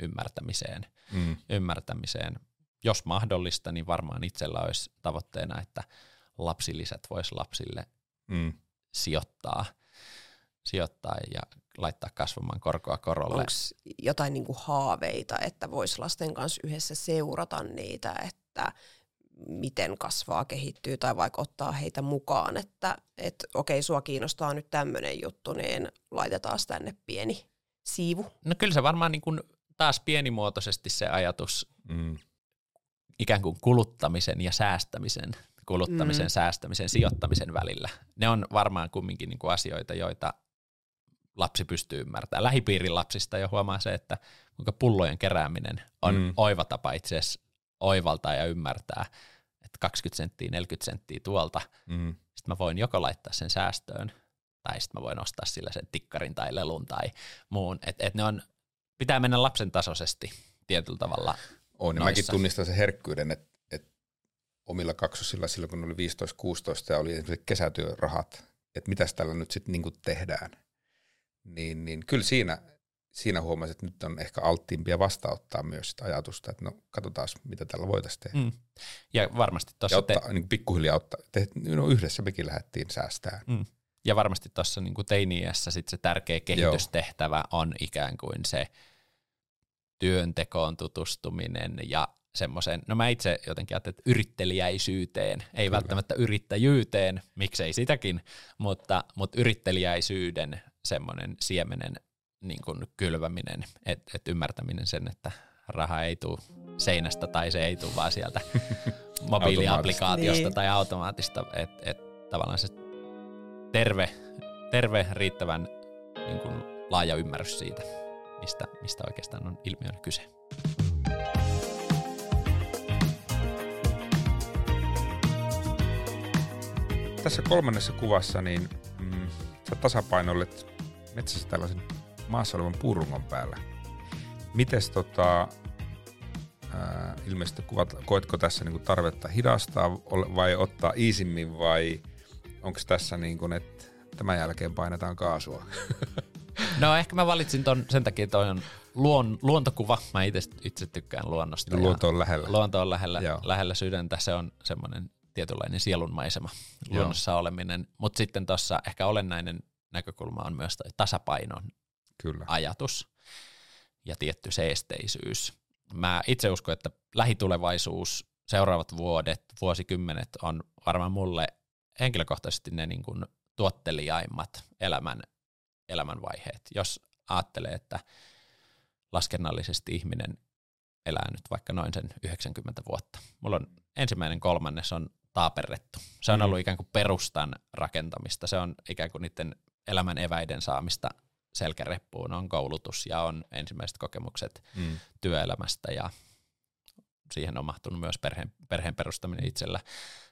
ymmärtämiseen. Jos mahdollista, niin varmaan itsellä olisi tavoitteena, että lapsilisät voisi lapsille sijoittaa ja laittaa kasvamaan korkoa korolle. Onko jotain niin kuin haaveita, että voisi lasten kanssa yhdessä seurata niitä, että miten kasvaa, kehittyy tai vaikka ottaa heitä mukaan, että okei, sua kiinnostaa nyt tämmöinen juttu, niin laitetaan tänne pieni siivu. No kyllä se varmaan niin kuin taas pienimuotoisesti se ajatus ikään kuin kuluttamisen ja säästämisen, sijoittamisen välillä. Ne on varmaan kumminkin niin kuin asioita, joita lapsi pystyy ymmärtämään. Lähipiirin lapsista jo huomaa se, että kuinka pullojen kerääminen on oiva tapa itse asiassa oivaltaa ja ymmärtää, että 20 senttiä, 40 senttiä tuolta. Sitten mä voin joko laittaa sen säästöön, tai sitten mä voin ostaa sillä sen tikkarin tai lelun tai muun. Et ne on, pitää mennä lapsen tasoisesti tietyllä tavalla. On, ja mäkin tunnistan sen herkkyyden, että omilla kaksosilla silloin, kun oli 15-16 ja oli esimerkiksi kesätyörahat, että mitäs tällä nyt sitten niin tehdään, niin kyllä siinä huomasin, että nyt on ehkä alttiimpia vastaanottaa myös sitä ajatusta, että no katsotaan, mitä tällä voitaisiin tehdä. Ja varmasti tuossa... niin pikkuhiljaa ottaa. Yhdessä mekin lähdettiin säästämään. Ja varmasti tuossa niin teini-iässä sit se tärkeä kehitystehtävä on ikään kuin se työntekoon tutustuminen ja semmoiseen, no mä itse jotenkin ajattelin, että yritteliäisyyteen, ei välttämättä yrittäjyyteen, miksei sitäkin, mutta yritteliäisyyden semmoinen siemenen niin kuin kylväminen, että ymmärtäminen sen, että raha ei tule seinästä tai se ei tule vaan sieltä mobiiliaplikaatiosta tai automaattista, että tavallaan se terve riittävän niin kuin laaja ymmärrys siitä, mistä oikeastaan on ilmiönä kyse. Tässä kolmannessa kuvassa niin sä tasapainoilet metsässä tällaisen maassa olevan puurungon päällä. Mites ilmeisesti kuvat, koetko tässä niinku tarvetta hidastaa vai ottaa iisimmin vai onko tässä niinku, että tämän jälkeen painetaan kaasua? No ehkä mä valitsin ton sen takia, että toi on luontokuva. Mä itse tykkään luonnosta. Luonto on lähellä. Luonto on lähellä sydäntä. Se on semmoinen tietynlainen sielunmaisema, luonnossa oleminen. Mutta sitten tuossa ehkä olennainen näkökulma on myös tasapainon ajatus ja tietty seesteisyys. Mä itse uskon, että lähitulevaisuus, seuraavat vuodet, vuosikymmenet on varmaan mulle henkilökohtaisesti ne niin kuin tuotteliaimmat elämänvaiheet. Jos ajattelee, että laskennallisesti ihminen elää nyt vaikka noin sen 90 vuotta. Mulla on ensimmäinen kolmannes on taaperrettu. Se on ollut ikään kuin perustan rakentamista. Se on ikään kuin niiden elämän eväiden saamista selkäreppuun. On koulutus ja on ensimmäiset kokemukset työelämästä ja siihen on mahtunut myös perheen perustaminen itsellä.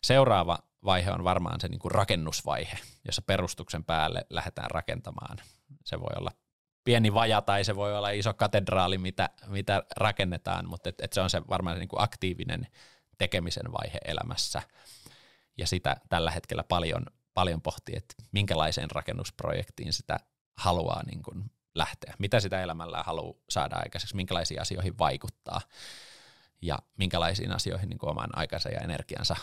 Seuraava vaihe on varmaan se niin kuin rakennusvaihe, jossa perustuksen päälle lähdetään rakentamaan. Se voi olla pieni vaja tai se voi olla iso katedraali, mitä rakennetaan, mutta et se on se varmaan se niin kuin aktiivinen tekemisen vaihe elämässä. Ja sitä tällä hetkellä paljon pohtii, että minkälaiseen rakennusprojektiin sitä haluaa niin kuin lähteä. Mitä sitä elämällään haluaa saada aikaiseksi, minkälaisiin asioihin vaikuttaa ja minkälaisiin asioihin niin kuin oman aikansa ja energiansa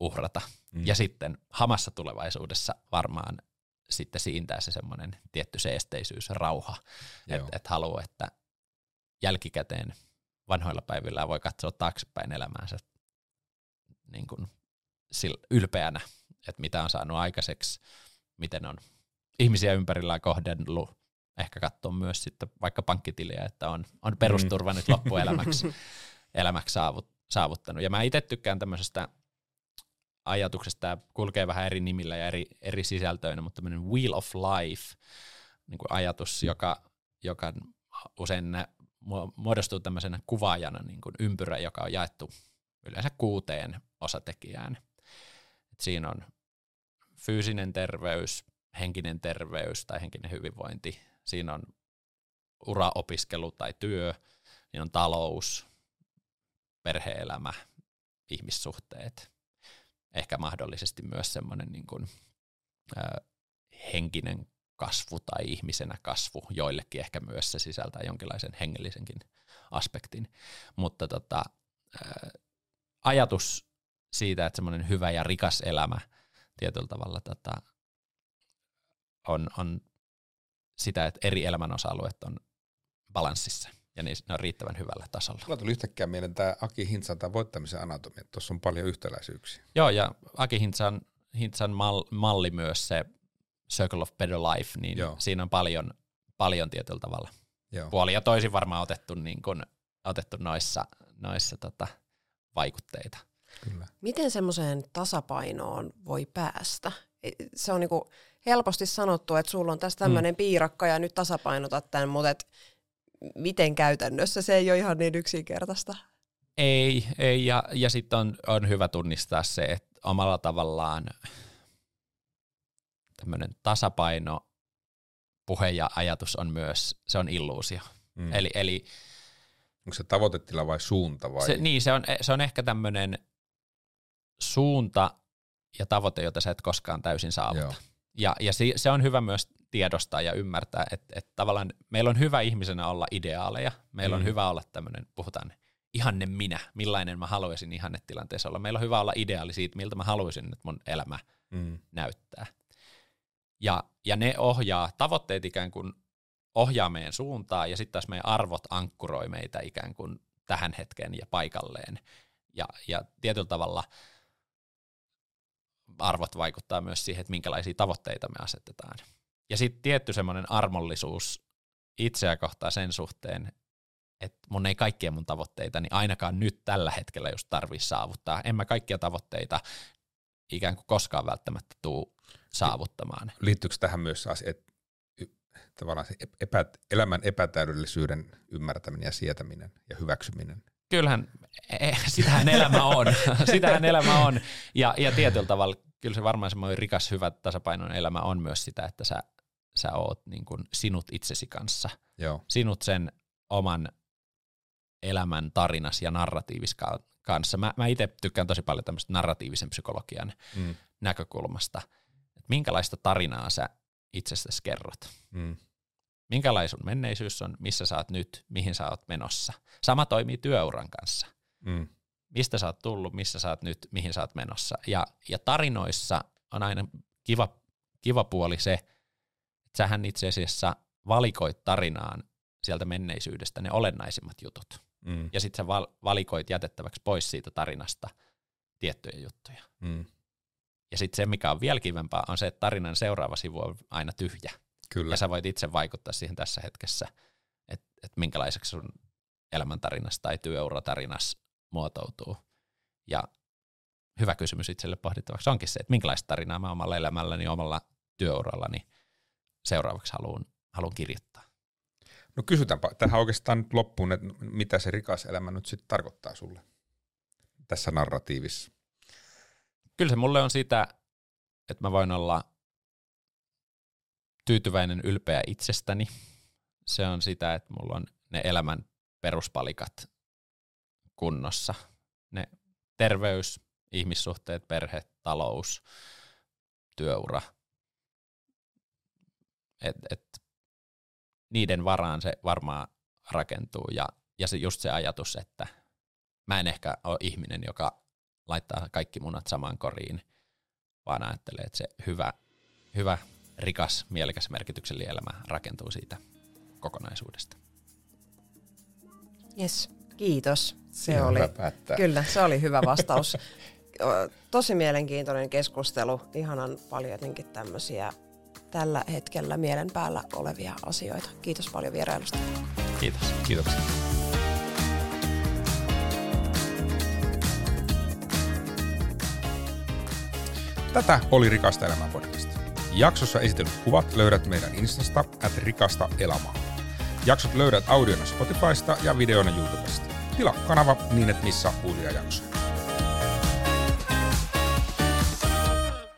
uhrata. Ja sitten hamassa tulevaisuudessa varmaan sitten siintää se semmoinen tietty seesteisyys, rauha, että haluaa, että jälkikäteen vanhoilla päivillä voi katsoa taaksepäin elämäänsä niin kuin ylpeänä, että mitä on saanut aikaiseksi, miten on ihmisiä ympärillä kohdellut, ehkä katsoa myös sitten vaikka pankkitiliä, että on perusturva nyt loppuelämäksi saavuttanut. Ja mä itse tykkään tämmöisestä ajatuksesta, tämä kulkee vähän eri nimillä ja eri sisältöinä, mutta tämmöinen Wheel of Life niin kuin ajatus, joka usein muodostuu tämmöisenä kuvaajana niin kuin ympyrä, joka on jaettu yleensä 6 osatekijään. Et siinä on fyysinen terveys, henkinen terveys tai henkinen hyvinvointi, siinä on uraopiskelu tai työ, siinä on talous, perhe-elämä, ihmissuhteet, ehkä mahdollisesti myös semmoinen niin kuin, henkinen kasvu tai ihmisenä kasvu, joillekin ehkä myös se sisältää jonkinlaisen hengellisenkin aspektin, mutta ajatus siitä, että semmoinen hyvä ja rikas elämä tietyllä tavalla on sitä, että eri elämän osa-alueet on balanssissa ja ne on riittävän hyvällä tasolla. Mulla tuli yhtäkkiä mieleen tämä Aki Hintsan tämä voittamisen anatomia, tuossa on paljon yhtäläisyyksiä. Joo, ja Aki Hintsan malli myös se Circle of Better Life, niin joo, siinä on paljon tietyllä tavalla. Joo. Puoli ja toisin varmaan otettu noissa vaikutteita. Kyllä. Miten semmoiseen tasapainoon voi päästä? Se on niinku helposti sanottu, että sulla on tässä tämmöinen piirakka ja nyt tasapainotat tämän, mutta miten käytännössä se ei ole ihan niin yksinkertaista? Ei ja sitten on hyvä tunnistaa se, että omalla tavallaan tämmöinen tasapaino, puhe ja ajatus on myös, se on illuusio. Mm. Eli onko se tavoitetila vai suunta? Vai? Se on ehkä tämmöinen suunta ja tavoite, jota sä et koskaan täysin saavuta. Ja se on hyvä myös tiedostaa ja ymmärtää, että tavallaan meillä on hyvä ihmisenä olla ideaaleja, meillä on hyvä olla tämmöinen, puhutaan ihanne minä, millainen mä haluaisin ihannetilanteessa olla. Meillä on hyvä olla ideaali siitä, miltä mä haluaisin, että mun elämä näyttää. Ja ne tavoitteet ikään kuin ohjaa meidän suuntaan ja sitten taas meidän arvot ankkuroi meitä ikään kuin tähän hetkeen ja paikalleen. Ja tietyllä tavalla arvot vaikuttaa myös siihen, että minkälaisia tavoitteita me asetetaan. Ja sitten tietty semmoinen armollisuus itseä kohtaan sen suhteen, että mun ei kaikkia mun tavoitteita, niin ainakaan nyt tällä hetkellä just tarvitse saavuttaa. En mä kaikkia tavoitteita ikään kuin koskaan välttämättä tule saavuttamaan. Liittyykö tähän myös että tavallaan se elämän epätäydellisyyden ymmärtäminen ja sietäminen ja hyväksyminen? Kyllähän sitähän elämä on. Sitähän elämä on. Ja tietyllä tavalla kyllä se varmaan semmoinen rikas, hyvä, tasapainoinen elämä on myös sitä, että sä oot niin kuin sinut itsesi kanssa. Joo. Sinut sen oman elämän tarinas ja narratiivis kanssa. Mä itse tykkään tosi paljon tämmöistä narratiivisen psykologian näkökulmasta. Et minkälaista tarinaa sä itsestäsi kerrot? Minkälainen sun menneisyys on, missä sä oot nyt, mihin sä oot menossa. Sama toimii työuran kanssa. Mistä sä oot tullut, missä sä oot nyt, mihin sä oot menossa. Ja tarinoissa on aina kiva puoli se, että sähän itse asiassa valikoit tarinaan sieltä menneisyydestä ne olennaisimmat jutut. Ja sit sä valikoit jätettäväksi pois siitä tarinasta tiettyjä juttuja. Ja sit se, mikä on vielä kivempaa, on se, että tarinan seuraava sivu on aina tyhjä. Kyllä. Ja sä voit itse vaikuttaa siihen tässä hetkessä, että minkälaiseksi sun elämäntarinas tai työuratarinas muotoutuu. Ja hyvä kysymys itselle pohdittavaksi onkin se, että minkälaista tarinaa mä omalla elämälläni, omalla työurallani seuraavaksi haluan kirjoittaa. No kysytäänpä tähän oikeastaan nyt loppuun, että mitä se rikas elämä nyt sitten tarkoittaa sulle tässä narratiivissa? Kyllä se mulle on sitä, että mä voin olla tyytyväinen, ylpeä itsestäni. Se on sitä, että mulla on ne elämän peruspalikat kunnossa. Ne terveys, ihmissuhteet, perhe, talous, työura. Niiden varaan se varmaan rakentuu. Ja se just se ajatus, että mä en ehkä ole ihminen, joka laittaa kaikki munat samaan koriin, vaan ajattelee, että se hyvä rikas, mielekäs, merkityksellinen elämä rakentuu siitä kokonaisuudesta. Yes, kiitos. Se oli hyvä vastaus. tosi mielenkiintoinen keskustelu. Ihanan paljon jotenkin tämmöisiä tällä hetkellä mielen päällä olevia asioita. Kiitos paljon vierailusta. Kiitos. Kiitoksia. Tätä oli Rikasta elämää -podcast. Jaksossa esitellyt kuvat löydät meidän Instasta @rikastaelämää. Jaksot löydät audiona Spotifysta ja videona YouTubesta. Tilaa kanava niin et missaa uusia jaksoja.